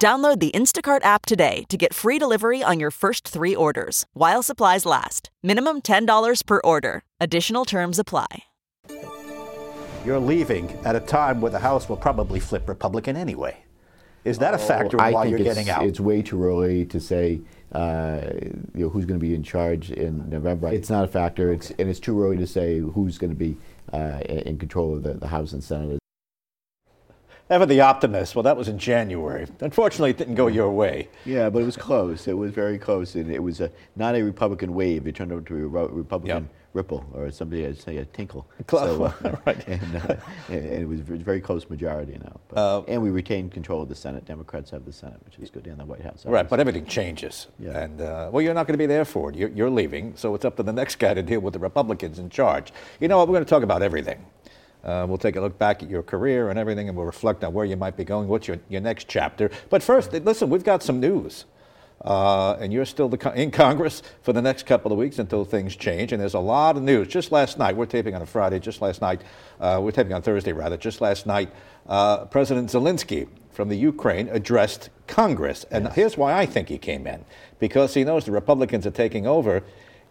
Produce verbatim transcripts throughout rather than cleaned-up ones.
Download the Instacart app today to get free delivery on your first three orders, while supplies last. Minimum ten dollars per order. Additional terms apply. You're leaving at a time where the House will probably flip Republican anyway. Is that a factor oh, in why you're getting out? It's way too early to say uh, you know, who's going to be in charge in November. It's not a factor, okay. It's, and it's too early to say who's going to be uh, in control of the, the House and Senate. Ever the optimist. Well, that was in January. Unfortunately, it didn't go your way. Yeah, but it was close. It was very close. And it was a, not a Republican wave. It turned out to be a Republican yep. ripple, or somebody would say a tinkle. Close. So, uh, right. And, uh, and it was a very close majority now. But, uh, and we retained control of the Senate. Democrats have the Senate, which is good, and the White House. Obviously. Right, but everything changes. Yeah. And, uh, well, you're not going to be there for it. You're, you're leaving, so it's up to the next guy to deal with the Republicans in charge. You know what? We're going to talk about everything. Uh, we'll take a look back at your career and everything, and we'll reflect on where you might be going, what's your, your next chapter. But first, listen, we've got some news. Uh, and you're still the con- in Congress for the next couple of weeks until things change. And there's a lot of news. Just last night, we're taping on a Friday, just last night, uh, we're taping on Thursday, rather, just last night, uh, President Zelensky from the Ukraine addressed Congress. And yes. Here's why I think he came in, because he knows the Republicans are taking over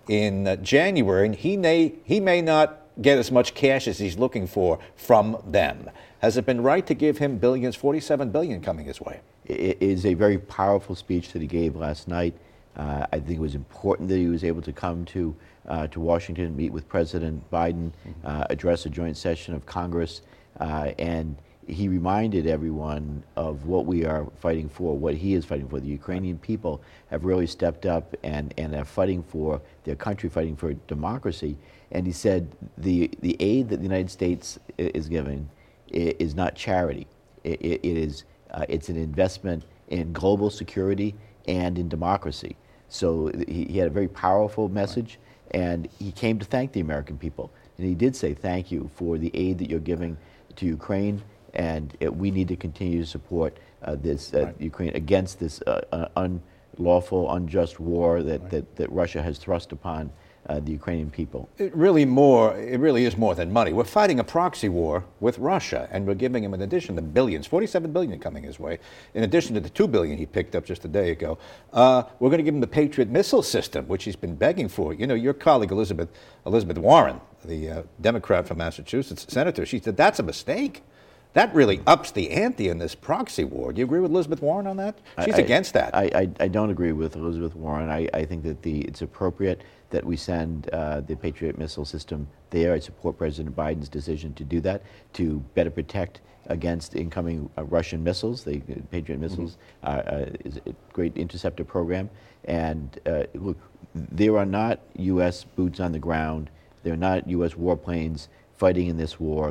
in uh, January, and he may, he may not get as much cash as he's looking for from them. Has it been right to give him billions, forty-seven billion coming his way? It is a very powerful speech that he gave last night. Uh, I think it was important that he was able to come to uh, to Washington, meet with President Biden, mm-hmm. uh, address a joint session of Congress, uh, and he reminded everyone of what we are fighting for, what he is fighting for. The Ukrainian people have really stepped up and, and are fighting for their country, fighting for democracy. And he said the the aid that the United States is giving is not charity. It, it, it is uh, it's an investment in global security and in democracy. So he, he had a very powerful message, and he came to thank the American people. And he did say thank you for the aid that you're giving to Ukraine, and it, we need to continue to support uh, this uh, right. Ukraine against this uh, unlawful, unjust war that, right. that, that Russia has thrust upon Uh, the Ukrainian people. It really more. It really is more than money. We're fighting a proxy war with Russia, and we're giving him, in addition to billions, forty-seven billion coming his way, in addition to the two billion he picked up just a day ago, uh, we're going to give him the Patriot missile system, which he's been begging for. You know, your colleague Elizabeth Elizabeth Warren, the uh, Democrat from Massachusetts, senator, she said that's a mistake. That really ups the ante in this proxy war. Do you agree with Elizabeth Warren on that? She's I, against that. I, I, I don't agree with Elizabeth Warren. I, I think that the it's appropriate that we send uh, the Patriot missile system there. I support President Biden's decision to do that, to better protect against incoming uh, Russian missiles. The Patriot missiles mm-hmm. are, uh, is a great interceptor program. And uh, look, there are not U S boots on the ground. There are not U S warplanes fighting in this war.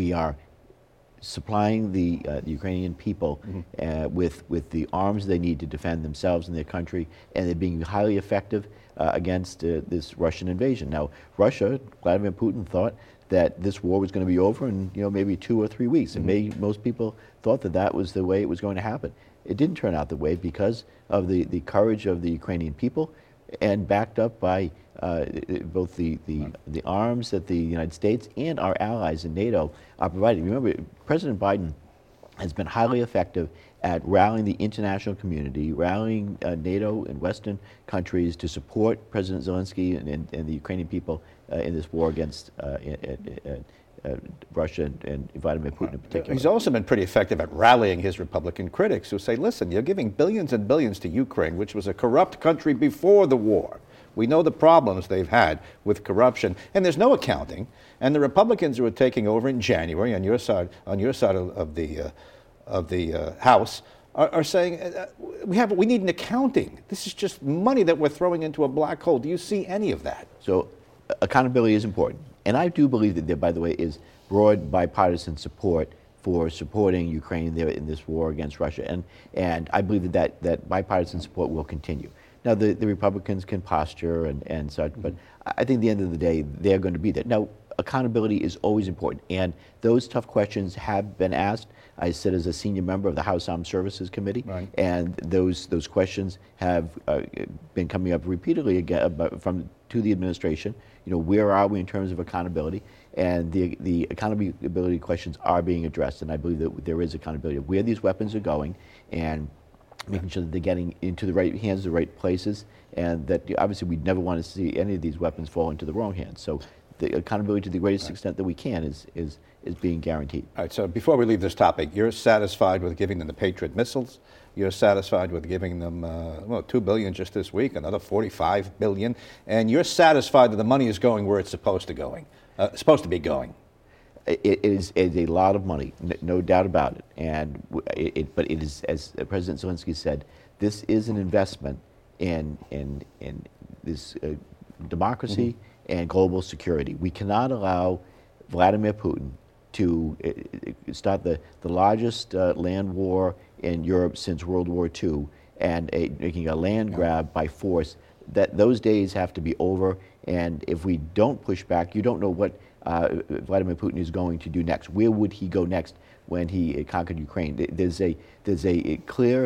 We are supplying the, uh, the Ukrainian people mm-hmm. uh, with with the arms they need to defend themselves and their country, and they're being highly effective uh, against uh, this Russian invasion. Now, Russia, Vladimir Putin thought that this war was going to be over in you know maybe two or three weeks, mm-hmm. and may, most people thought that that was the way it was going to happen. It didn't turn out the way because of the, the courage of the Ukrainian people, and backed up by Uh, both the, the, the arms that the United States and our allies in NATO are providing. Remember, President Biden has been highly effective at rallying the international community, rallying uh, NATO and Western countries to support President Zelensky and, and, and the Ukrainian people uh, in this war against uh, uh, uh, uh, Russia and, and Vladimir Putin in particular. He's also been pretty effective at rallying his Republican critics who say, listen, you're giving billions and billions to Ukraine, which was a corrupt country before the war. We know the problems they've had with corruption, and there's no accounting. And the Republicans who are taking over in January on your side, on your side of, of the uh, of the uh, House, are, are saying uh, we have we need an accounting. This is just money that we're throwing into a black hole. Do you see any of that? So, accountability is important, and I do believe that there, by the way, is broad bipartisan support for supporting Ukraine in this war against Russia. And and I believe that that, that bipartisan support will continue. Now, the, the Republicans can posture and, and such, but I think at the end of the day, they're going to be there. Now, accountability is always important, and those tough questions have been asked. I sit as a senior member of the House Armed Services Committee, right. and those those questions have uh, been coming up repeatedly again from to the administration. You know, where are we in terms of accountability? And the the accountability questions are being addressed, and I believe that there is accountability of where these weapons are going, and making sure that they're getting into the right hands, the right places, and that obviously we'd never want to see any of these weapons fall into the wrong hands. So the accountability to the greatest right. extent that we can is is is being guaranteed. All right, so before we leave this topic, you're satisfied with giving them the Patriot missiles, you're satisfied with giving them, uh, well, two billion dollars just this week, another forty-five billion dollars, and you're satisfied that the money is going where it's supposed to going, uh, supposed to be going. It is, it is a lot of money, no doubt about it. And it, it, but it is, as President Zelensky said, this is an investment in in in this uh, democracy mm-hmm. and global security. We cannot allow Vladimir Putin to uh, start the the largest uh, land war in Europe since World War Two, and a, making a land yeah. grab by force. That those days have to be over. And if we don't push back, you don't know what Uh, Vladimir Putin is going to do next. Where would he go next when he uh, conquered Ukraine? There's a there's a, a clear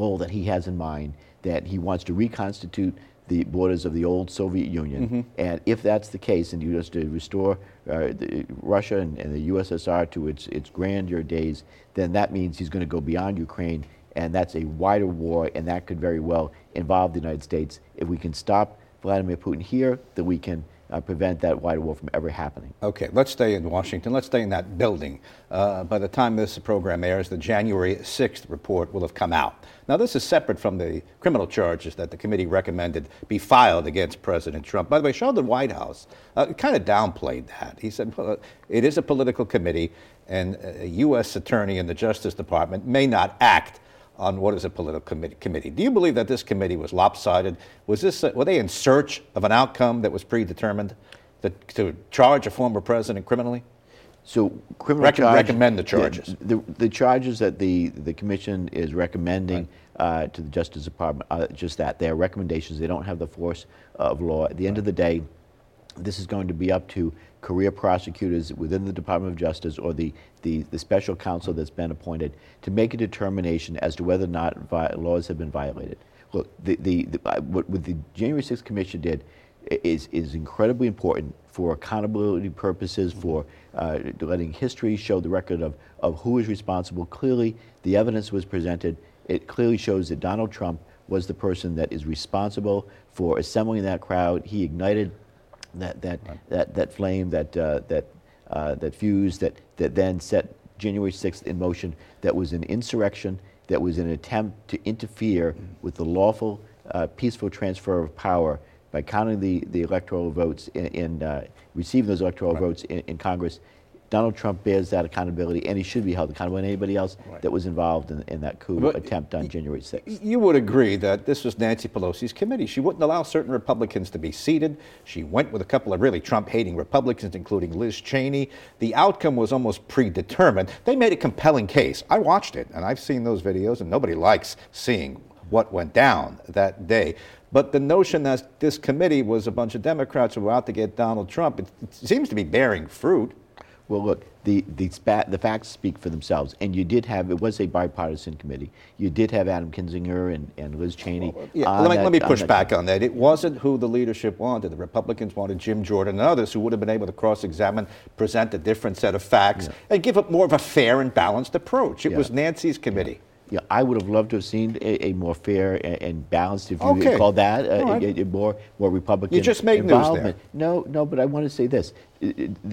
goal that he has in mind, that he wants to reconstitute the borders of the old Soviet Union. Mm-hmm. And if that's the case, and he wants to restore uh, the, Russia and, and the U S S R to its its grandeur days, then that means he's going to go beyond Ukraine, and that's a wider war, and that could very well involve the United States. If we can stop Vladimir Putin here, then we can Uh, prevent that wider war from ever happening. Okay, let's stay in Washington. Let's stay in that building. Uh, by the time this program airs, the January sixth report will have come out. Now, this is separate from the criminal charges that the committee recommended be filed against President Trump. By the way, Sheldon Whitehouse uh, kind of downplayed that. He said, well, it is a political committee, and a U S attorney in the Justice Department may not act on what is a political com- committee. Do you believe that this committee was lopsided? Was this uh, were they in search of an outcome that was predetermined, that, to charge a former president criminally? So criminal Recom- charge, recommend the charges. The, the, the charges that the, the commission is recommending right. uh, to the Justice Department are just that. They are recommendations. They don't have the force of law. At the end right. of the day, this is going to be up to career prosecutors within the Department of Justice or the, the, the special counsel that's been appointed to make a determination as to whether or not vi- laws have been violated. Look, the, the, the, uh, what, what the January sixth Commission did is is incredibly important for accountability purposes, for uh, letting history show the record of, of who is responsible. Clearly, the evidence was presented. It clearly shows that Donald Trump was the person that is responsible for assembling that crowd. He ignited That that, right. that that flame, that uh, that uh, that fuse, that, that then set January sixth in motion. That was an insurrection. That was an attempt to interfere mm. with the lawful, uh, peaceful transfer of power by counting the, the electoral votes in, in uh, receiving those electoral right. votes in, in Congress. Donald Trump bears that accountability, and he should be held accountable, and anybody else right. that was involved in, in that coup but attempt on y- January sixth. You would agree that this was Nancy Pelosi's committee. She wouldn't allow certain Republicans to be seated. She went with a couple of really Trump-hating Republicans, including Liz Cheney. The outcome was almost predetermined. They made a compelling case. I watched it, and I've seen those videos, and nobody likes seeing what went down that day. But the notion that this committee was a bunch of Democrats who were out to get Donald Trump, it, it seems to be bearing fruit. Well, look, the the, spa, the facts speak for themselves, and you did have, it was a bipartisan committee. You did have Adam Kinzinger and, and Liz Cheney. Well, yeah, let me, that, let me push back on that. It wasn't who the leadership wanted. The Republicans wanted Jim Jordan and others who would have been able to cross-examine, present a different set of facts, yeah. and give up more of a fair and balanced approach. It yeah. was Nancy's committee. Yeah. Yeah, I would have loved to have seen a, a more fair and, and balanced, if you okay. call that, uh, right. a, a more more Republican. You just made news there. No, no, but I want to say this: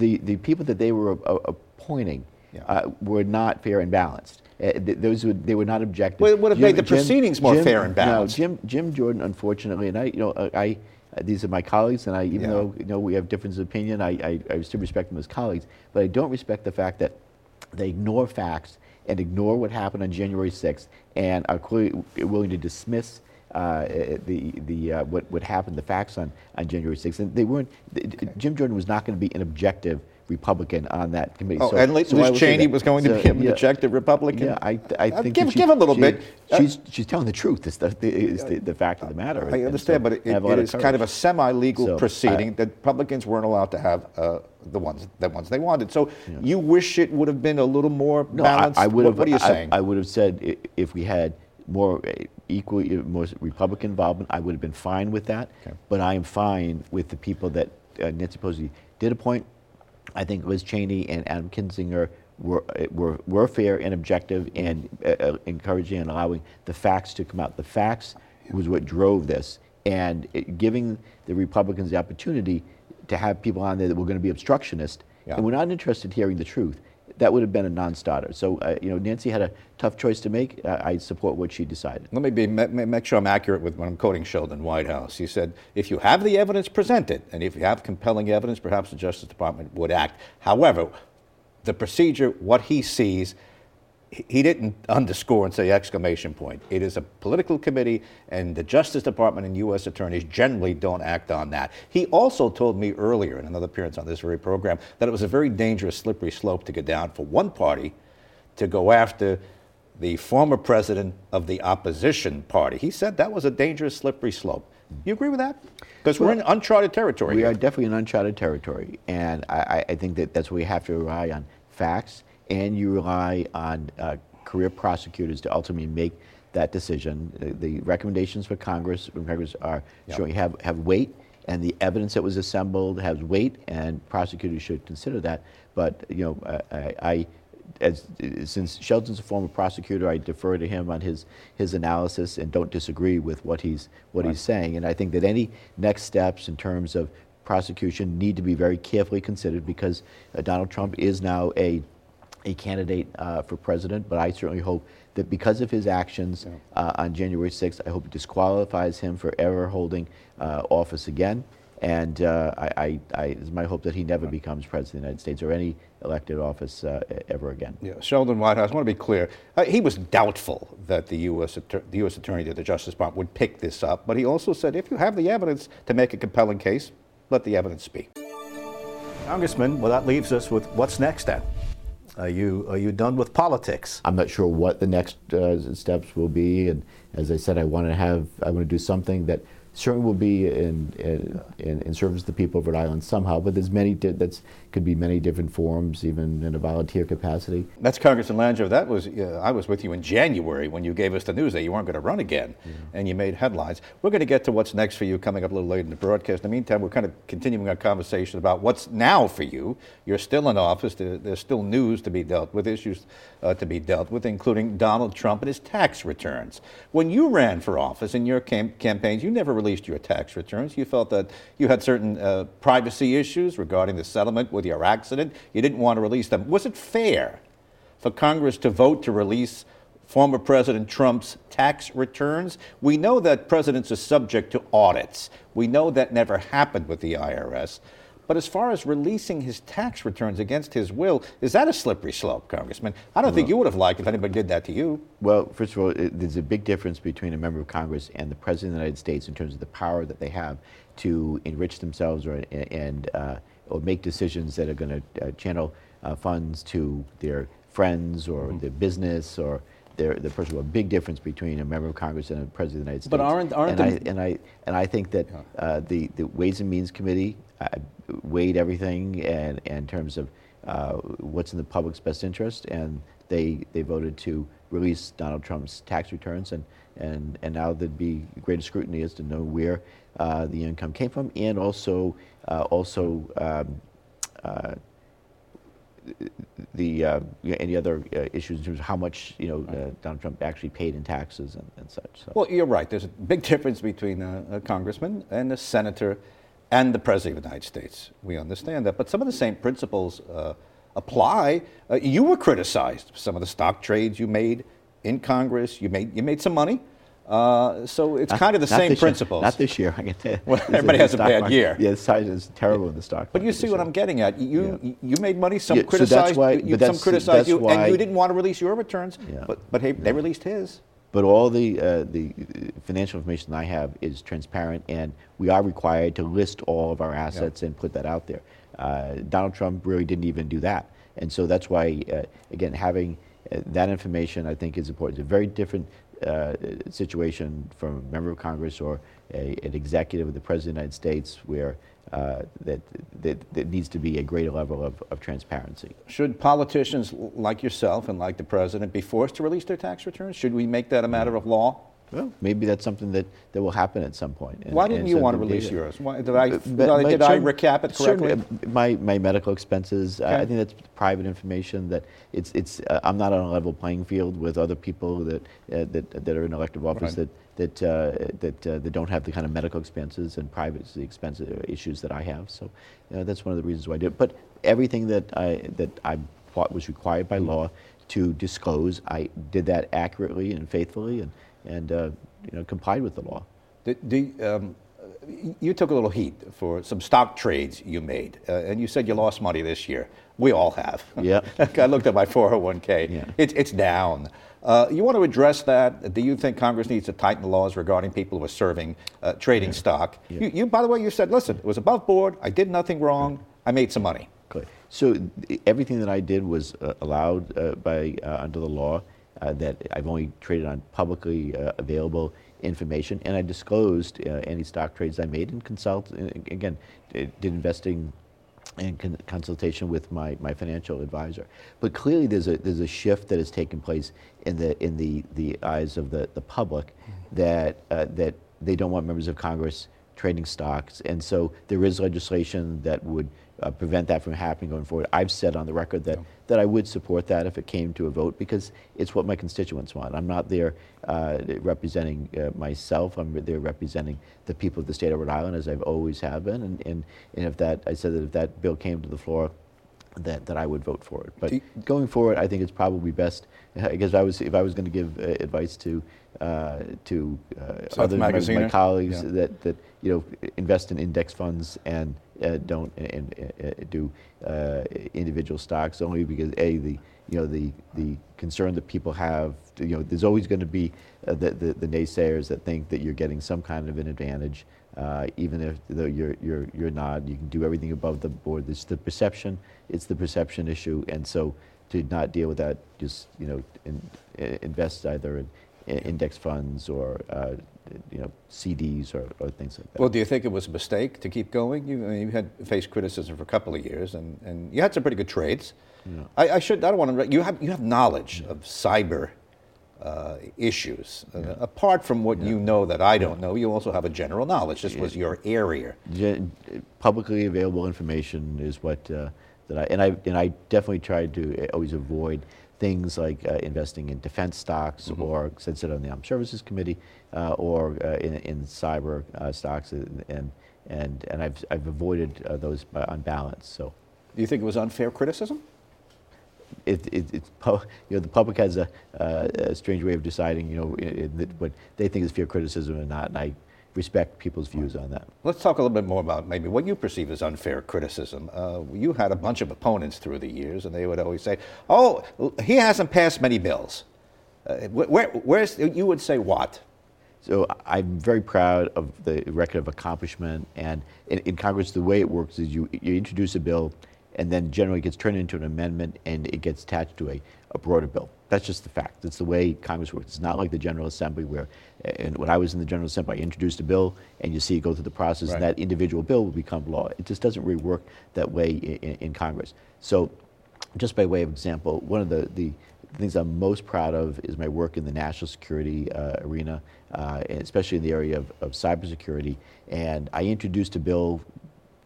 the the people that they were uh, appointing yeah. uh, were not fair and balanced. Uh, th- those were, they were not objective. Well, it would have Jim, made the proceedings Jim, more Jim, fair and balanced. No, Jim Jim Jordan, unfortunately, and I, you know, I. Uh, these are my colleagues, and I, even yeah. though you know we have differences of opinion, I, I I still respect them as colleagues. But I don't respect the fact that they ignore facts and ignore what happened on January sixth, and are clearly willing to dismiss uh, the the uh, what what happened, the facts on, on January sixth, and they weren't. Okay. Jim Jordan was not going to be an objective Republican on that committee. Oh, so, and Liz, so Liz Cheney was going so, to be an yeah, objective Republican. Yeah, I, I think give, she, give a little she, bit. She's uh, she's telling the truth. It's the, it's the, the fact of the matter. I understand, so but it, it is courage. kind of a semi-legal so, proceeding I, that Republicans weren't allowed to have uh, the ones the ones they wanted. So yeah. you wish it would have been a little more no, balanced. I, I would what, have, what are you saying? I, I would have said if we had more equal, more Republican involvement, I would have been fine with that. Okay. But I am fine with the people that uh, Nancy Pelosi did appoint. I think Liz Cheney and Adam Kinzinger were were, were fair and objective and uh, encouraging and allowing the facts to come out. The facts was what drove this, and it, giving the Republicans the opportunity to have people on there that were going to be obstructionist, yeah. and we're not interested in hearing the truth. That would have been a non-starter. So, uh, you know, Nancy had a tough choice to make. Uh, I support what she decided. Let me be, ma- make sure I'm accurate with when I'm quoting Sheldon Whitehouse. He said, if you have the evidence, present it. And if you have compelling evidence, perhaps the Justice Department would act. However, the procedure, what he sees, he didn't underscore and say exclamation point. It is a political committee, and the Justice Department and U S attorneys generally don't act on that. He also told me earlier in another appearance on this very program that it was a very dangerous, slippery slope to go down for one party to go after the former president of the opposition party. He said that was a dangerous, slippery slope. You agree with that? Because well, we're in uncharted territory. We here. are definitely in uncharted territory, and I, I think that that's what we have to rely on, facts. And you rely on uh, career prosecutors to ultimately make that decision. The, the recommendations for Congress, from Congress are yep. showing have, have weight, and the evidence that was assembled has weight, and prosecutors should consider that. But you know, uh, I, I as since Sheldon's a former prosecutor, I defer to him on his his analysis and don't disagree with what he's what right. he's saying. And I think that any next steps in terms of prosecution need to be very carefully considered because uh, Donald Trump is now a a candidate uh, for president, but I certainly hope that because of his actions yeah. uh, on January sixth, I hope it disqualifies him for ever holding uh, office again. And uh, I, I, I, it's my hope that he never becomes president of the United States or any elected office uh, ever again. Yeah, Sheldon Whitehouse, I want to be clear. Uh, he was doubtful that the U S Att- the U S attorney to the Justice Department would pick this up, but he also said if you have the evidence to make a compelling case, let the evidence speak. Congressman, well, that leaves us with what's next then? Are you are you done with politics? I'm not sure what the next uh, steps will be, and as I said, I want to have I want to do something that certainly will be in in, in, in service to the people of Rhode Island somehow. But there's many di- that's could be many different forms, even in a volunteer capacity. That's Congressman Langevin. That was uh, I was with you in January when you gave us the news that you weren't going to run again, yeah. and you made headlines. We're going to get to what's next for you coming up a little later in the broadcast. In the meantime, we're kind of continuing our conversation about what's now for you. You're still in office. There's still news to be dealt with, issues uh, to be dealt with, including Donald Trump and his tax returns. When you ran for office in your cam- campaigns, you never really your tax returns. You felt that you had certain uh, privacy issues regarding the settlement with your accident. You didn't want to release them. Was it fair for Congress to vote to release former President Trump's tax returns? We know that presidents are subject to audits. We know that never happened with the I R S. But as far as releasing his tax returns against his will, is that a slippery slope, Congressman? I don't well, think you would have liked if anybody did that to you. Well, first of all, it, there's a big difference between a member of Congress and the President of the United States in terms of the power that they have to enrich themselves or and uh, or make decisions that are going to uh, channel uh, funds to their friends or mm-hmm. their business or their the personal. A big difference between a member of Congress and a President of the United States. But aren't aren't and the... I, and I and I think that uh, the the Ways and Means Committee. I weighed everything and, and in terms of uh, what's in the public's best interest, and they they voted to release Donald Trump's tax returns, and, and, and now there'd be greater scrutiny as to know where uh, the income came from, and also uh, also um, uh, the uh, any other uh, issues in terms of how much you know uh, Donald Trump actually paid in taxes and, and such. So. Well, you're right. There's a big difference between a, a congressman and a senator. And the President of the United States. We understand that. But some of the same principles uh, apply. Uh, you were criticized for some of the stock trades you made in Congress. You made you made some money. Uh, so it's not, kind of the same principles. Year. Not this year. I can tell you. Well, everybody has a bad market. year. Yeah, the size is terrible yeah. in the stock market. But you see what I'm getting at. You yeah. you made money. Some yeah, criticized so why, you. Some criticized you, and you didn't want to release your returns. Yeah. But but hey, yeah. they released his. But all the uh, the financial information I have is transparent, and we are required to list all of our assets yep. and put that out there. Uh, Donald Trump really didn't even do that. And so that's why, uh, again, having uh, that information, I think, is important. It's a very different uh, situation from a member of Congress or a, an executive of the President of the United States, where uh, that, that, that needs to be a greater level of, of transparency. Should politicians like yourself and like the President be forced to release their tax returns? Should we make that a matter of law? Well, maybe that's something that, that will happen at some point. And, Why didn't you want to release data. yours? Why, did I, did, I, did I recap it correctly? My my medical expenses, okay. I think that's private information. That it's it's. Uh, I'm not on a level playing field with other people that uh, that that are in elective office right. that that uh, that uh, that don't have the kind of medical expenses and privacy expenses issues that I have. So you know, that's one of the reasons why I did. But everything that I that I thought was required by law to disclose, I did that accurately and faithfully and. and uh, you know, complied with the law. The, the, um, you took a little heat for some stock trades you made, uh, and you said you lost money this year. We all have. Yeah. I looked at my four oh one k. Yeah. It, it's down. Uh, you want to address that? Do you think Congress needs to tighten the laws regarding people who are serving, uh, trading yeah. stock? Yeah. You, you, by the way, you said, listen, it was above board. I did nothing wrong. Yeah. I made some money. Okay. So everything that I did was uh, allowed uh, by uh, under the law. Uh, that I've only traded on publicly uh, available information, and I disclosed uh, any stock trades I made and consult. And again, did investing in con- consultation with my, my financial advisor. But clearly, there's a there's a shift that has taken place in the in the, the eyes of the, the public that uh, that they don't want members of Congress trading stocks, and so there is legislation that would uh, prevent that from happening going forward. I've said on the record that. Yeah. that I would support that if it came to a vote, because it's what my constituents want. I'm not there uh, representing uh, myself. I'm there representing the people of the state of Rhode Island, as I've always have been. And, and, and if that, I said that if that bill came to the floor, that, that I would vote for it. But you, going forward, I think it's probably best. I guess I was if I was going to give uh, advice to uh, to uh, other my, my colleagues yeah. that that you know invest in index funds and. Uh, don't and, and uh, do uh, individual stocks only because a the you know the the concern that people have to, you know there's always going to be uh, the, the the naysayers that think that you're getting some kind of an advantage uh, even if though you're you're you're not you can do everything above the board. It's the perception it's the perception issue, and so to not deal with that, just you know in, in invest either in, in index funds or. Uh, you know, C Ds or, or things like that. Well, do you think it was a mistake to keep going? You, I mean, you had faced criticism for a couple of years, and, and you had some pretty good trades. Yeah. I, I should, I don't want to, you have you have knowledge yeah. of cyber uh, issues. Yeah. Uh, apart from what yeah. you know that I don't yeah. know, you also have a general knowledge. This yeah. was your area. Gen- publicly available information is what, uh, that I, and I, and I definitely tried to always avoid things like uh, investing in defense stocks, mm-hmm. or since it's on the Armed Services Committee, uh, or uh, in, in cyber uh, stocks, and and and I've I've avoided uh, those on balance. So, do you think it was unfair criticism? It, it, it's you know the public has a, uh, a strange way of deciding you know it, it, what they think is fair criticism or not, and I respect people's views on that. Let's talk a little bit more about maybe what you perceive as unfair criticism. Uh, you had a bunch of opponents through the years, and they would always say, "Oh, he hasn't passed many bills." Uh, where, where's you would say what? So I'm very proud of the record of accomplishment, and in, in Congress, the way it works is you you introduce a bill, and then generally gets turned into an amendment, and it gets attached to a, a broader bill. That's just the fact. That's the way Congress works. It's not like the General Assembly where, and when I was in the General Assembly, I introduced a bill, and you see it go through the process, right. and that individual bill will become law. It just doesn't really work that way in, in Congress. So just by way of example, one of the, the things I'm most proud of is my work in the national security uh, arena, uh, especially in the area of, of cybersecurity. And I introduced a bill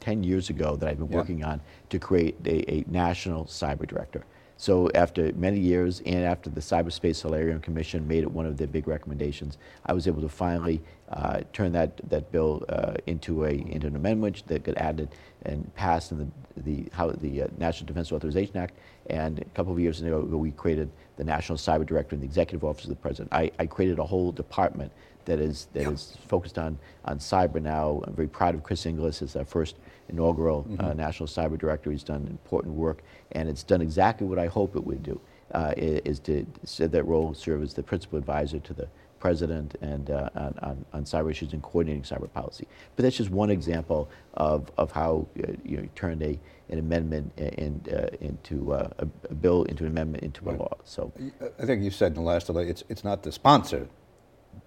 ten years ago that I've been yeah. working on to create a, a national cyber director. So after many years, and after the Cyberspace Solarium Commission made it one of their big recommendations, I was able to finally uh, turn that that bill uh, into a into an amendment that got added and passed in the the, how, the uh, National Defense Authorization Act. And a couple of years ago, we created the National Cyber Director and the Executive Office of the President. I, I created a whole department that is that yeah. is focused on on cyber now. I'm very proud of Chris Inglis as our first inaugural mm-hmm. uh, National Cyber Director. He's done important work, and it's done exactly what I hope it would do. uh, is to so that role serve as the principal advisor to the president and uh, on, on, on cyber issues and coordinating cyber policy. But that's just one example of of how uh, you know, you turned a an amendment in, uh, into uh, a bill into an amendment into a law. So I think you said in the last debate, it's it's not the sponsor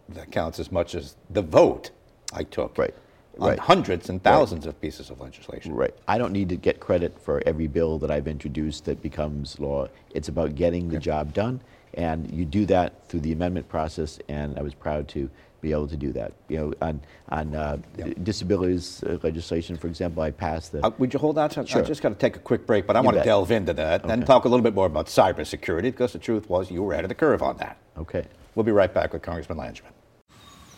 that counts as much as the vote I took. Right. On right. hundreds and thousands right. of pieces of legislation. Right. I don't need to get credit for every bill that I've introduced that becomes law. It's about getting the okay. job done, and you do that through the amendment process. And I was proud to be able to do that. You know, on on uh, yep. disabilities uh, legislation, for example, I passed the. Uh, would you hold on? So sure. I just got to take a quick break, but I you want bet. to delve into that okay. and talk a little bit more about cybersecurity, because the truth was you were ahead of the curve on that. Okay. We'll be right back with Congressman Langevin.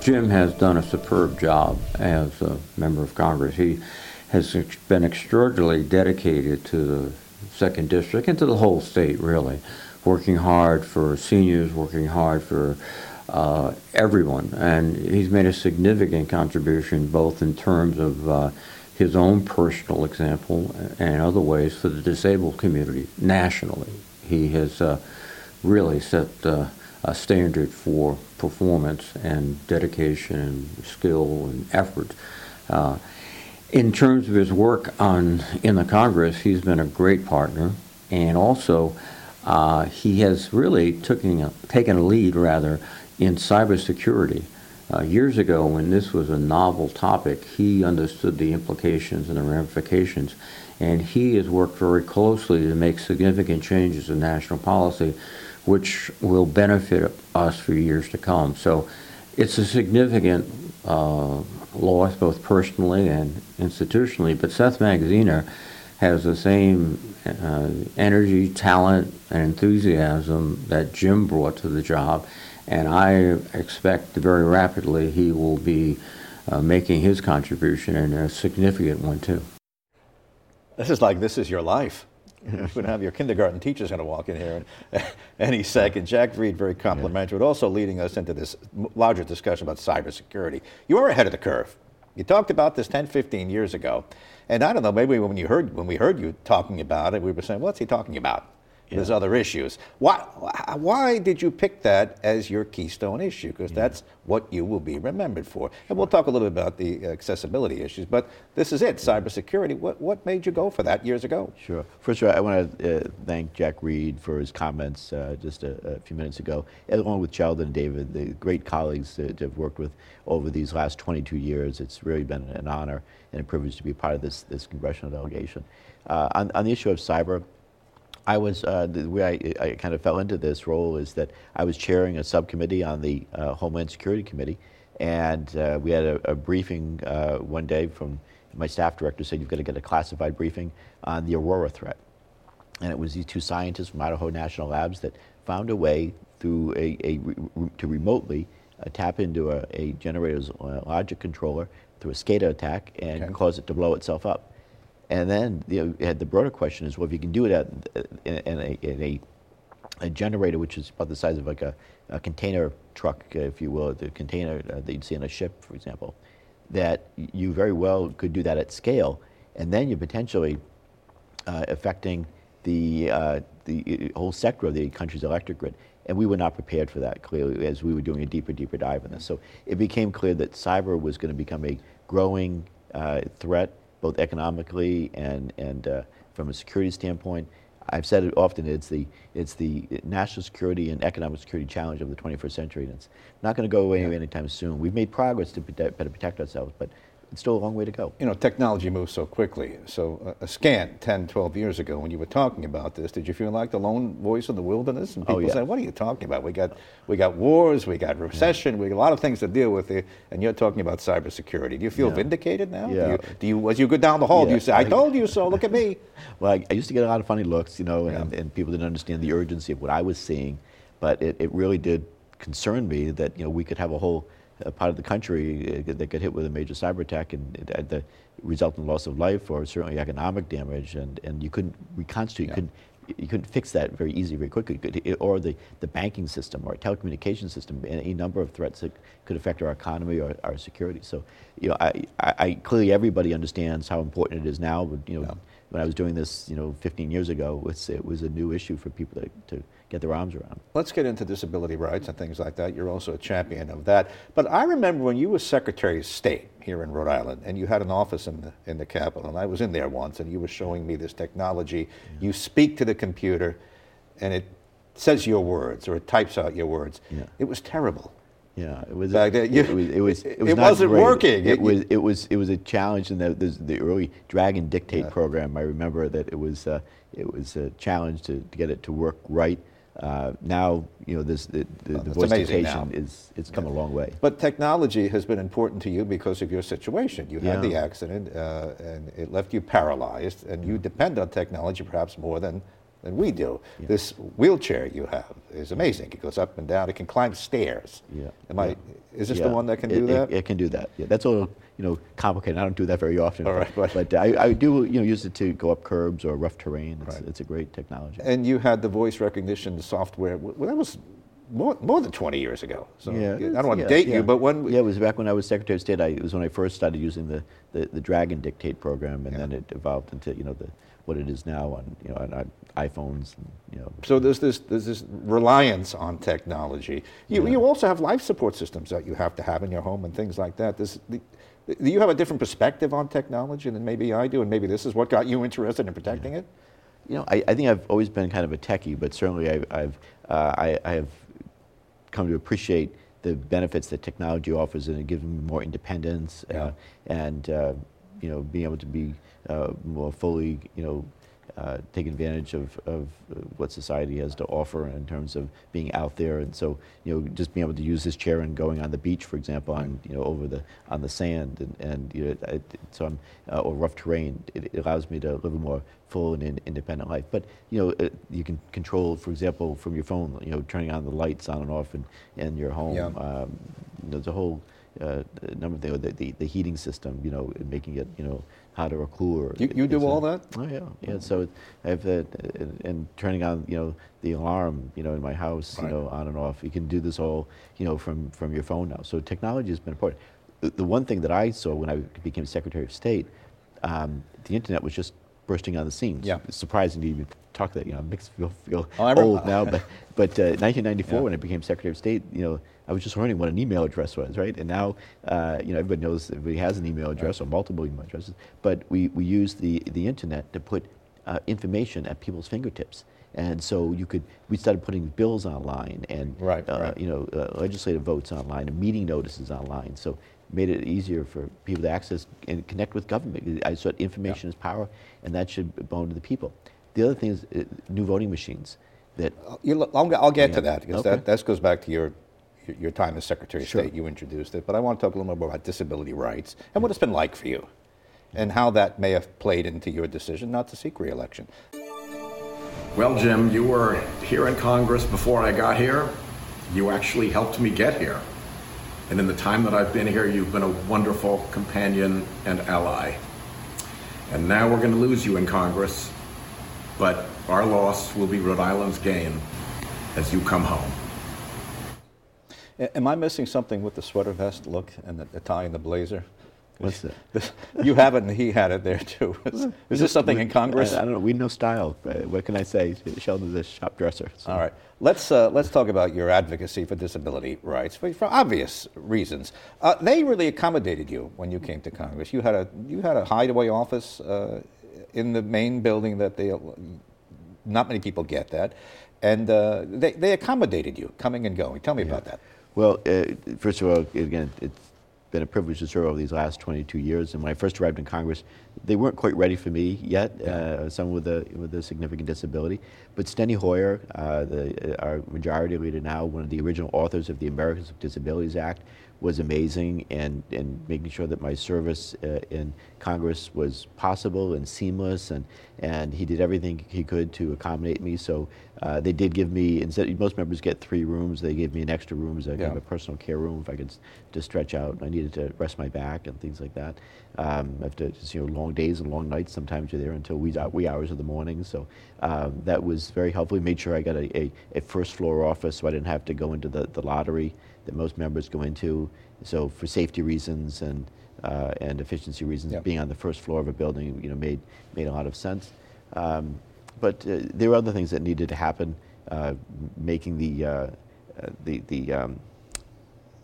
Jim has done a superb job as a member of Congress. He has been extraordinarily dedicated to the second district and to the whole state, really, working hard for seniors, working hard for uh, everyone. And he's made a significant contribution both in terms of uh, his own personal example and in other ways for the disabled community nationally. He has uh, really set uh, a standard for performance and dedication and skill and effort. Uh, in terms of his work on in the Congress, he's been a great partner, and also uh, he has really taken a, taken a lead, rather, in cybersecurity. Uh, years ago, when this was a novel topic, he understood the implications and the ramifications, and he has worked very closely to make significant changes in national policy, which will benefit us for years to come. So it's a significant uh, loss, both personally and institutionally. But Seth Magaziner has the same uh, energy, talent, and enthusiasm that Jim brought to the job. And I expect very rapidly he will be uh, making his contribution, and a significant one, too. This is like, this is your life. We're going to have your kindergarten teacher's going to walk in here in any second. Jack Reed, very complimentary, but also leading us into this larger discussion about cybersecurity. You were ahead of the curve. You talked about this ten, fifteen years ago. And I don't know, maybe when you heard when we heard you talking about it, we were saying, what's he talking about? Yeah. There's other issues. Why, why did you pick that as your keystone issue? Because yeah. that's what you will be remembered for. Sure. And we'll talk a little bit about the accessibility issues, but this is it, cybersecurity. What what made you go for that years ago? Sure. First of all, I want to uh, thank Jack Reed for his comments uh, just a, a few minutes ago, along with Sheldon and David, the great colleagues that I've worked with over these last twenty-two years. It's really been an honor and a privilege to be part of this, this congressional delegation. Uh, on, on the issue of cyber, I was, uh, the way I, I kind of fell into this role is that I was chairing a subcommittee on the uh, Homeland Security Committee, and uh, we had a, a briefing uh, one day from my staff director said, you've got to get a classified briefing on the Aurora threat. And it was these two scientists from Idaho National Labs that found a way through a, a re, to remotely uh, tap into a, a generator's uh, logic controller through a SCADA attack and okay. cause it to blow itself up. And then you know, the broader question is, well, if you can do it at, in, in, a, in a, a generator, which is about the size of like a, a container truck, if you will, the container that you'd see on a ship, for example, that you very well could do that at scale, and then you're potentially uh, affecting the uh, the whole sector of the country's electric grid. And we were not prepared for that, clearly, as we were doing a deeper, deeper dive on this. So it became clear that cyber was going to become a growing uh, threat, both economically and, and uh, from a security standpoint. I've said it often, it's the it's the national security and economic security challenge of the twenty-first century, and it's not going to go away yeah. anytime soon. We've made progress to protect, better protect ourselves, but it's still a long way to go. You know, technology moves so quickly. So uh, a scant ten, twelve years ago when you were talking about this, did you feel like the lone voice in the wilderness? And people oh, yeah. said, what are you talking about? We got we got wars, we got recession, yeah. we got a lot of things to deal with here, and you're talking about cybersecurity. Do you feel yeah. vindicated now? Yeah. Do you, do you, as you go down the hall, yeah. do you say, I told you so, look at me? Well, I, I used to get a lot of funny looks, you know, and, yeah. and people didn't understand the urgency of what I was seeing, but it, it really did concern me that, you know, we could have a whole a part of the country uh, that got hit with a major cyber attack and uh, the resultant loss of life or certainly economic damage, and, and you couldn't reconstitute, yeah. you, couldn't, you couldn't fix that very easily, very quickly, it, or the, the banking system or telecommunication system, and a number of threats that could affect our economy or our security. So, you know, I, I, I clearly everybody understands how important it is now, but, you know, yeah. when I was doing this, you know, fifteen years ago, it was, it was a new issue for people to, to get their arms around. Let's get into disability rights and things like that. You're also a champion of that. But I remember when you were Secretary of State here in Rhode Island, and you had an office in the, in the Capitol, and I was in there once, and you were showing me this technology. Yeah. You speak to the computer, and it says your words, or it types out your words. Yeah. It was terrible. Yeah, it was. Back then, you, it was. It was. It, was it not wasn't great. working. It, it was. It was. It was a challenge in the the early Dragon Dictate yeah. program. I remember that it was. Uh, it was a challenge to, to get it to work right. Uh, now, you know, this the, the, oh, the voice dictation is it's come yeah. a long way. But technology has been important to you because of your situation. You yeah. had the accident, uh, and it left you paralyzed, and you depend on technology perhaps more than. than we do. Yeah. This wheelchair you have is amazing. It goes up and down. It can climb stairs. Yeah. Am I? Is this yeah. the one that can it, do that? It, it can do that. Yeah. That's a little, you know, complicated. I don't do that very often. All right. But, but I, I do, you know, use it to go up curbs or rough terrain. It's, right. it's a great technology. And you had the voice recognition software. Well, that was more, more than twenty years ago. So yeah. I don't want to yeah. date yeah. you, but when yeah, it was back when I was Secretary of State. I, it was when I first started using the the, the Dragon Dictate program, and yeah. then it evolved into, you know, the. what it is now on, you know, on, on iPhones, and, you know. So there's this there's this reliance on technology. You yeah. you also have life support systems that you have to have in your home and things like that. This, the, the, you have a different perspective on technology than maybe I do, and maybe this is what got you interested in protecting yeah. it. You know, I, I think I've always been kind of a techie, but certainly I've, I've uh, I, I have come to appreciate the benefits that technology offers, and it gives me more independence yeah. uh, and uh, you know, being able to be. Uh, more fully, you know, uh, take advantage of, of what society has to offer in terms of being out there, and so, you know, just being able to use this chair and going on the beach, for example, on you know over the on the sand and, and you know it, it's on uh, or rough terrain, it, it allows me to live a more full and in, independent life. But you know, it, you can control, for example, from your phone, you know, turning on the lights on and off in in your home. Yeah. Um, you know, there's a whole uh, number of things. The, the the heating system, you know, making it, you know. Hotter or cooler. You, you do all a, that? Oh yeah, yeah. So it, I have that, uh, and, and turning on, you know, the alarm, you know, in my house, right. you know, on and off. You can do this all, you know, from, from your phone now. So technology has been important. The, the one thing that I saw when I became Secretary of State, um, the internet was just bursting on the scene. Yeah. It's surprising to even talk that. You know, it makes me feel, feel oh, old now, but but uh, nineteen ninety-four yeah. when I became Secretary of State, you know. I was just learning what an email address was, right? And now, uh, you know, everybody knows, everybody has an email address or multiple email addresses, but we, we use the, the internet to put uh, information at people's fingertips. And so you could, we started putting bills online and, right, uh, right. you know, uh, legislative votes online and meeting notices online. So made it easier for people to access and connect with government. I thought information yeah. is power, and that should belong to the people. The other thing is uh, new voting machines. That I'll, I'll get yeah. to that, because okay. that, that goes back to your your time as Secretary of sure. State, you introduced it, but I want to talk a little more about disability rights and yeah. what it's been like for you yeah. and how that may have played into your decision not to seek re-election. Well, Jim, you were here in Congress before I got here. You actually helped me get here. And in the time that I've been here, you've been a wonderful companion and ally. And now we're going to lose you in Congress, but our loss will be Rhode Island's gain as you come home. Am I missing something with the sweater vest look and the, the tie and the blazer? What's that? This, you have it and he had it there too. Is, is this just, something we, in Congress? I, I don't know. We know style. What can I say? Sheldon's a shop dresser. So. All right. Let's uh, let's talk about your advocacy for disability rights for, for obvious reasons. Uh, they really accommodated you when you came to Congress. You had a you had a hideaway office uh, in the main building that they Not many people get that. And uh, they, they accommodated you coming and going. Tell me yeah. about that. Well, uh, first of all, again, it's been a privilege to serve over these last twenty-two years. And when I first arrived in Congress, they weren't quite ready for me yet, yeah. uh, someone with a with a significant disability. But Steny Hoyer, uh, the, our majority leader now, one of the original authors of the Americans with Disabilities Act, was amazing and, and making sure that my service uh, in Congress was possible and seamless, and, and he did everything he could to accommodate me. So uh, they did give me, instead, most members get three rooms, they gave me an extra room, so I yeah. got a personal care room if I could just stretch out. I needed to rest my back and things like that. Um, after just, you know, long days and long nights, sometimes you're there until wee, wee hours of the morning. So um, that was very helpful. We made sure I got a, a, a first floor office so I didn't have to go into the, the lottery that most members go into. So for safety reasons and uh, and efficiency reasons, yep. being on the first floor of a building, you know, made made a lot of sense. Um, but uh, there were other things that needed to happen, uh, making the uh, the the um,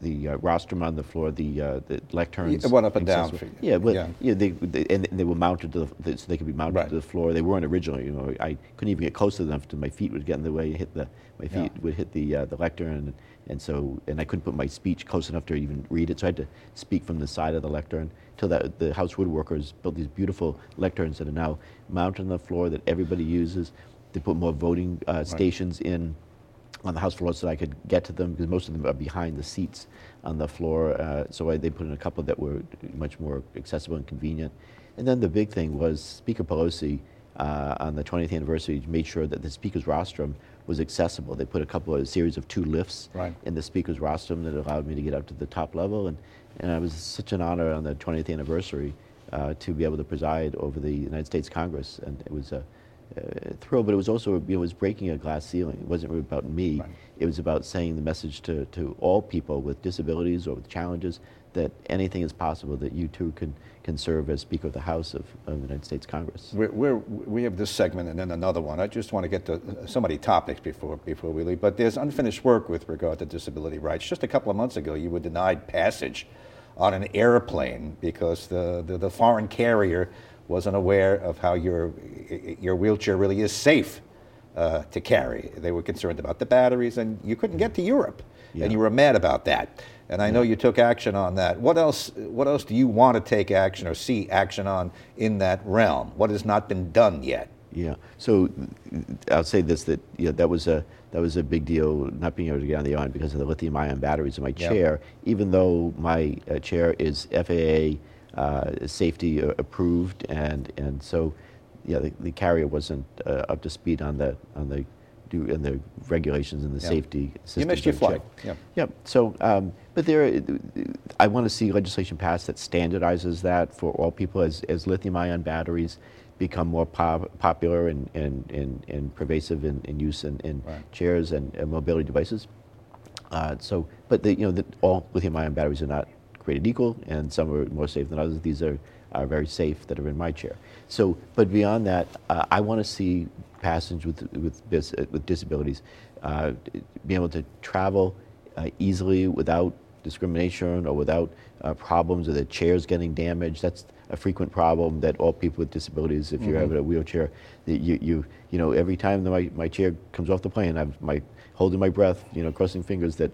the uh, rostrum on the floor, the uh, the lecterns. It went up and down. For you. Yeah, but yeah. Yeah, they, they, and they were mounted to the, so they could be mounted right. to the floor. They weren't originally. You know, I couldn't even get close enough to my feet would get in the way. Hit the my feet yeah. would hit the uh, the lectern. And so, and I couldn't put my speech close enough to even read it, so I had to speak from the side of the lectern. Till that, the House woodworkers built these beautiful lecterns that are now mounted on the floor that everybody uses. They put more voting uh, right. stations in on the House floor so that I could get to them, because most of them are behind the seats on the floor. Uh, so I, they put in a couple that were much more accessible and convenient. And then the big thing was Speaker Pelosi, uh, on the twentieth anniversary, made sure that the Speaker's rostrum was accessible. They put a couple of a series of two lifts right. in the Speaker's rostrum that allowed me to get up to the top level, and, and it was such an honor on the twentieth anniversary uh, to be able to preside over the United States Congress, and it was a, a thrill, but it was also, you know, it was breaking a glass ceiling. It wasn't really about me, right. it was about saying the message to, to all people with disabilities or with challenges that anything is possible, that you too can, can serve as Speaker of the House of, of the United States Congress. We're, we're, we have this segment and then another one. I just want to get to so many topics before before we leave, but there's unfinished work with regard to disability rights. Just a couple of months ago, you were denied passage on an airplane because the, the, the foreign carrier wasn't aware of how your, your wheelchair really is safe uh, to carry. They were concerned about the batteries, and you couldn't get to Europe, yeah. and you were mad about that. And I know you took action on that. What else, what else do you want to take action or see action on in that realm? What has not been done yet? Yeah, so I'll say this, that you know, that was a that was a big deal, not being able to get on the airplane because of the lithium ion batteries in my chair, yeah. even though my uh, chair is F A A uh, safety approved, and, and so yeah, the, the carrier wasn't uh, up to speed on the on the and the regulations and the yeah. safety system. You missed your flight. Yeah. yeah. So, um, but there, I want to see legislation passed that standardizes that for all people as, as lithium-ion batteries become more pop, popular and, and, and, and pervasive in, in use in, in right. chairs and, and mobility devices. Uh, so, but the, you know, the, all lithium-ion batteries are not created equal, and some are more safe than others. These are, are very safe that are in my chair. So, but beyond that, uh, I want to see passengers with with, dis, with disabilities uh, being able to travel uh, easily without discrimination or without uh, problems with the chairs getting damaged. That's a frequent problem that all people with disabilities, if mm-hmm. you're having a wheelchair, that you you you know every time that my, my chair comes off the plane, I'm my holding my breath, you know, crossing fingers that.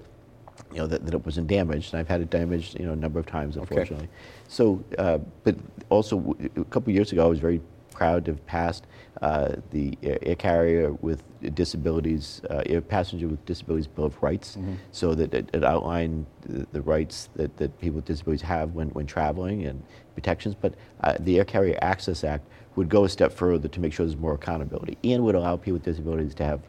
You know, that, that it wasn't damaged, and I've had it damaged, you know, a number of times, unfortunately. Okay. So, uh, but also, a couple of years ago, I was very proud to have passed uh, the air carrier with disabilities, uh, air passenger with disabilities Bill of Rights, mm-hmm. so that it, it outlined the, the rights that, that people with disabilities have when, when traveling and protections, but uh, the Air Carrier Access Act would go a step further to make sure there's more accountability, and would allow people with disabilities to have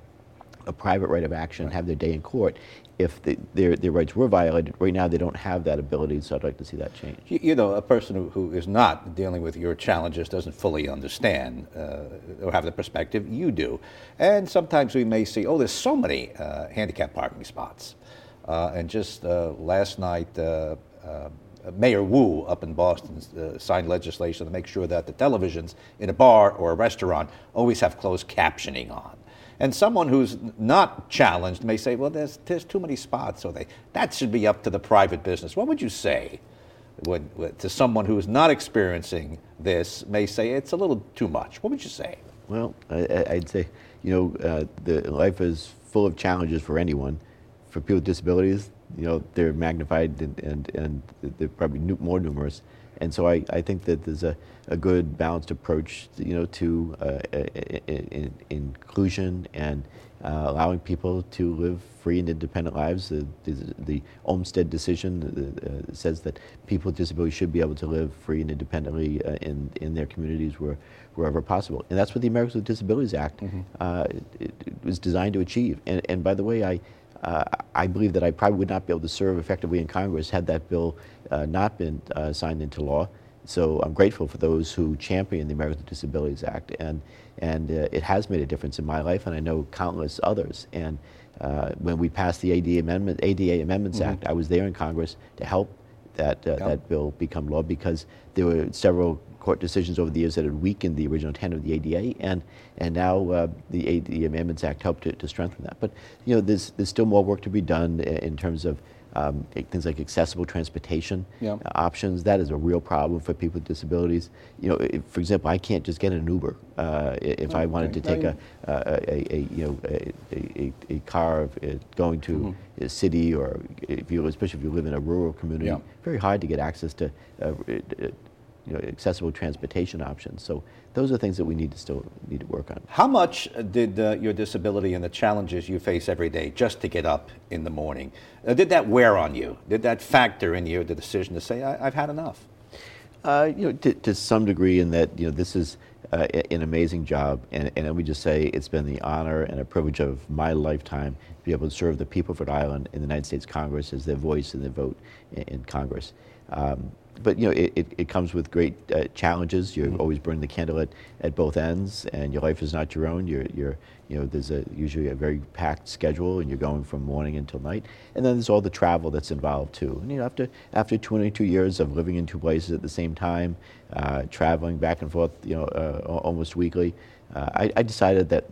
a private right of action, right. have their day in court, if the, their their rights were violated. Right now, they don't have that ability, so I'd like to see that change. You, you know, a person who, who is not dealing with your challenges doesn't fully understand uh, or have the perspective you do. And sometimes we may see, oh, there's so many uh, handicapped parking spots. Uh, and just uh, last night, uh, uh, Mayor Wu up in Boston uh, signed legislation to make sure that the televisions in a bar or a restaurant always have closed captioning on. And someone who's not challenged may say, well, there's there's too many spots, so they that should be up to the private business. What would you say would, would, to someone who's not experiencing this, may say it's a little too much? What would you say? Well, I, I'd say, you know, uh, the life is full of challenges for anyone. For people with disabilities, you know, they're magnified and and, and they're probably new, more numerous. And so I, I think that there's a, a good balanced approach, you know, to uh, in, in inclusion and uh, allowing people to live free and independent lives. The, the, the Olmstead decision uh, says that people with disabilities should be able to live free and independently uh, in in their communities where, wherever possible. And that's what the Americans with Disabilities Act mm-hmm. uh, it, it was designed to achieve. And and by the way, I. Uh, I believe that I probably would not be able to serve effectively in Congress had that bill uh, not been uh, signed into law. So I'm grateful for those who champion the Americans with Disabilities Act, and and uh, it has made a difference in my life, and I know countless others. And uh, when we passed the A D A Amendment, A D A Amendments mm-hmm. Act, I was there in Congress to help that uh, yeah. that bill become law, because there were several court decisions over the years that had weakened the original intent of the A D A, and and now uh, the A D A Amendments Act helped to, to strengthen that. But you know, there's there's still more work to be done in terms of um, things like accessible transportation yeah. options. That is a real problem for people with disabilities. You know, if, for example, I can't just get an Uber uh, if okay. I wanted to take a, a, a, a you know a, a, a car going to mm-hmm. a city, or if you especially if you live in a rural community, yeah. very hard to get access to. Uh, You know, accessible transportation options. So those are things that we need to still need to work on. How much did uh, your disability and the challenges you face every day just to get up in the morning, uh, did that wear on you? Did that factor in your the decision to say, I- I've had enough? Uh, you know, to, to some degree, in that, you know, this is uh, an amazing job, and, and let me just say it's been the honor and a privilege of my lifetime to be able to serve the people of Rhode Island in the United States Congress as their voice and their vote in, in Congress. Um, But you know, it, it, it comes with great uh, challenges. You always burn the candle at, at both ends, and your life is not your own. You're, you're, you know, there's a, usually a very packed schedule, and you're going from morning until night. And then there's all the travel that's involved too. And you know, after after twenty-two years of living in two places at the same time, uh, traveling back and forth, you know, uh, almost weekly, uh, I, I decided that.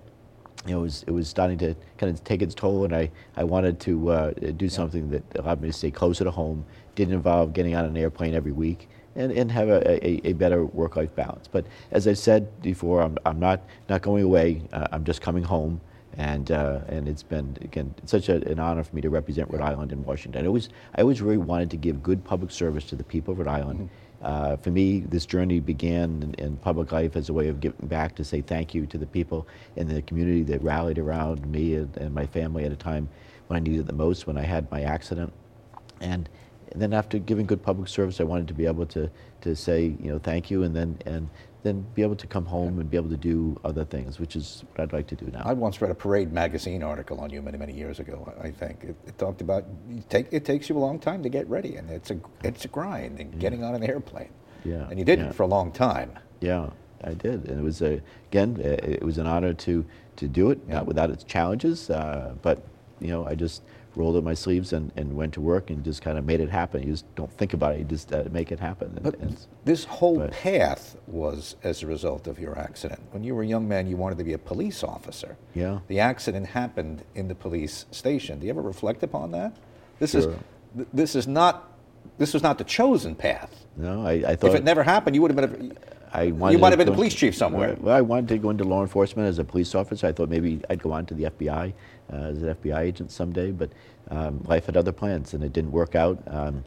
You know, it was, it was starting to kind of take its toll, and I, I wanted to uh, do yeah. something that allowed me to stay closer to home, didn't involve getting on an airplane every week, and, and have a, a, a better work-life balance. But as I said before, I'm I'm not, not going away. Uh, I'm just coming home, and uh, and it's been, again, such a, an honor for me to represent Rhode Island and Washington. I always, I always really wanted to give good public service to the people of Rhode Island. Mm-hmm. Uh, for me, this journey began in, in public life as a way of giving back, to say thank you to the people in the community that rallied around me and, and my family at a time when I needed it the most, when I had my accident. And, and then after giving good public service, I wanted to be able to, to say, you know, thank you, and then and then be able to come home and be able to do other things, which is what I'd like to do now. I once read a Parade magazine article on you many, many years ago, I think. It, it talked about it, take, it takes you a long time to get ready, and it's a it's a grind, and yeah. getting on an airplane. Yeah. And you didn't yeah. for a long time. Yeah, I did. And it was, a, again, it was an honor to, to do it, yeah. not without its challenges, uh, but, you know, I just rolled up my sleeves and, and went to work and just kind of made it happen. You just don't think about it, you just uh, make it happen. And, but and, this whole but. path was as a result of your accident. When you were a young man, you wanted to be a police officer. Yeah. The accident happened in the police station. Do you ever reflect upon that? This sure. is th- this is not this was not the chosen path. No, I, I thought if it never happened, you would have been a, I you might have been a police chief somewhere. Well, I wanted to go into law enforcement as a police officer. I thought maybe I'd go on to the F B I uh, as an F B I agent someday, but um, life had other plans, and it didn't work out. Um,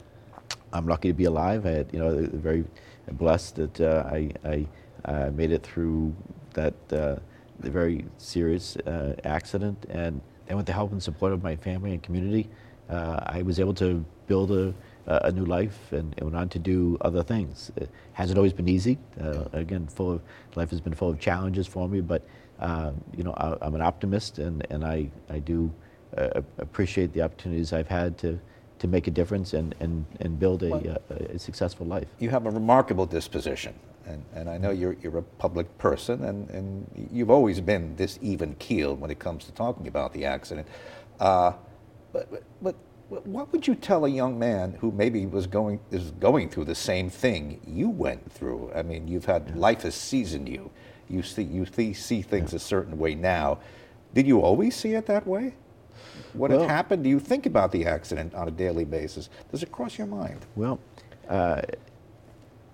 I'm lucky to be alive. I had, you know, very blessed that uh, I, I uh, made it through that uh, the very serious uh, accident, and, and with the help and support of my family and community, uh, I was able to build a Uh, a new life, and, and went on to do other things. It hasn't always been easy. Uh, again, full of, life has been full of challenges for me, but uh, you know, I, I'm an optimist, and, and I, I do uh, appreciate the opportunities I've had to, to make a difference and, and, and build a, well, a, a successful life. You have a remarkable disposition, and, and I know you're, you're a public person, and, and you've always been this even keeled when it comes to talking about the accident. Uh, but, but, but what would you tell a young man who maybe was going is going through the same thing you went through? I mean, you've had yeah. life has seasoned you. You see you th- see things yeah. a certain way now. Did you always see it that way? What well, had happened? Do you think about the accident on a daily basis? Does it cross your mind? Well, uh,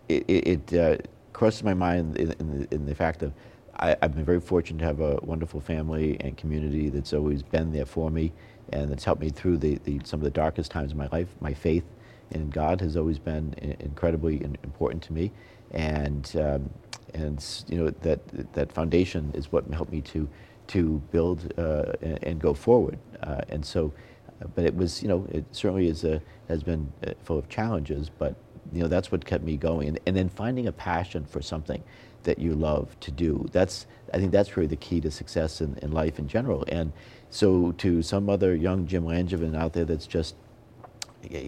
it, it uh, crosses my mind in, in, the, in the fact of I, I've been very fortunate to have a wonderful family and community that's always been there for me and that's helped me through the, the some of the darkest times of my life. My faith in God has always been incredibly important to me, and um, and you know that that foundation is what helped me to to build uh, and, and go forward. Uh, and so, but it was you know it certainly is a has been full of challenges, but you know that's what kept me going. And, and then finding a passion for something that you love to do. That's I think that's really the key to success in, in life in general. And so, to some other young Jim Langevin out there that's just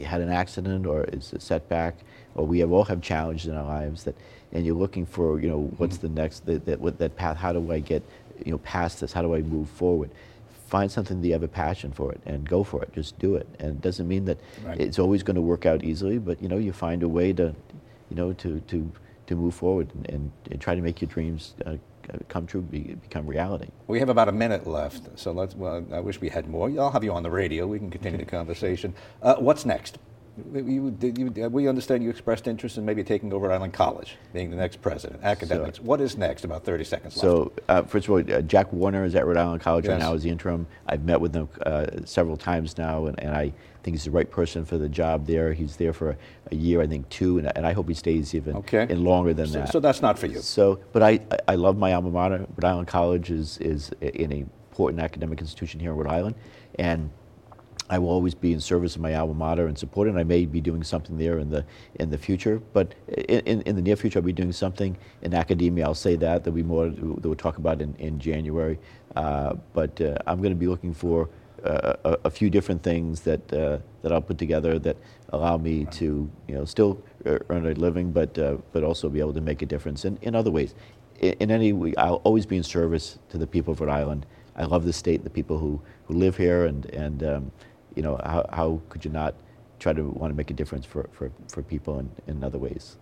had an accident or it's a setback, or we have all have challenges in our lives that, and you're looking for, you know, what's the next, that, that, what, that path, how do I get, you know, past this, how do I move forward? Find something that you have a passion for it and go for it, just do it. And it doesn't mean that right. it's always going to work out easily, but, you know, you find a way to, you know, to to, to move forward and, and, and try to make your dreams uh, come true, be, become reality. We have about a minute left, so let's. Well, I wish we had more. I'll have you on the radio. We can continue the conversation. Uh, what's next? You, you, we understand you expressed interest in maybe taking over Rhode Island College, being the next president, academics. So, what is next? About thirty seconds left. So, uh, first of all, uh, Jack Warner is at Rhode Island College yes. right now as the interim. I've met with him uh, several times now, and, and I think he's the right person for the job there. He's there for a, a year, I think, two, and, and I hope he stays even okay. and longer than so, that. So that's not for you. So, but I, I love my alma mater. Rhode Island College is, is an important academic institution here in Rhode Island, and I will always be in service of my alma mater and support it. And I may be doing something there in the in the future, but in, in the near future, I'll be doing something in academia. I'll say that there'll be more that we'll talk about in, in January. Uh, but uh, I'm going to be looking for uh, a, a few different things that uh, that I'll put together that allow me to you know still earn a living, but uh, but also be able to make a difference in, in other ways. In, in any way, I'll always be in service to the people of Rhode Island. I love the state, the people who, who live here, and and um, you know, how, how could you not try to want to make a difference for, for, for people in, in other ways?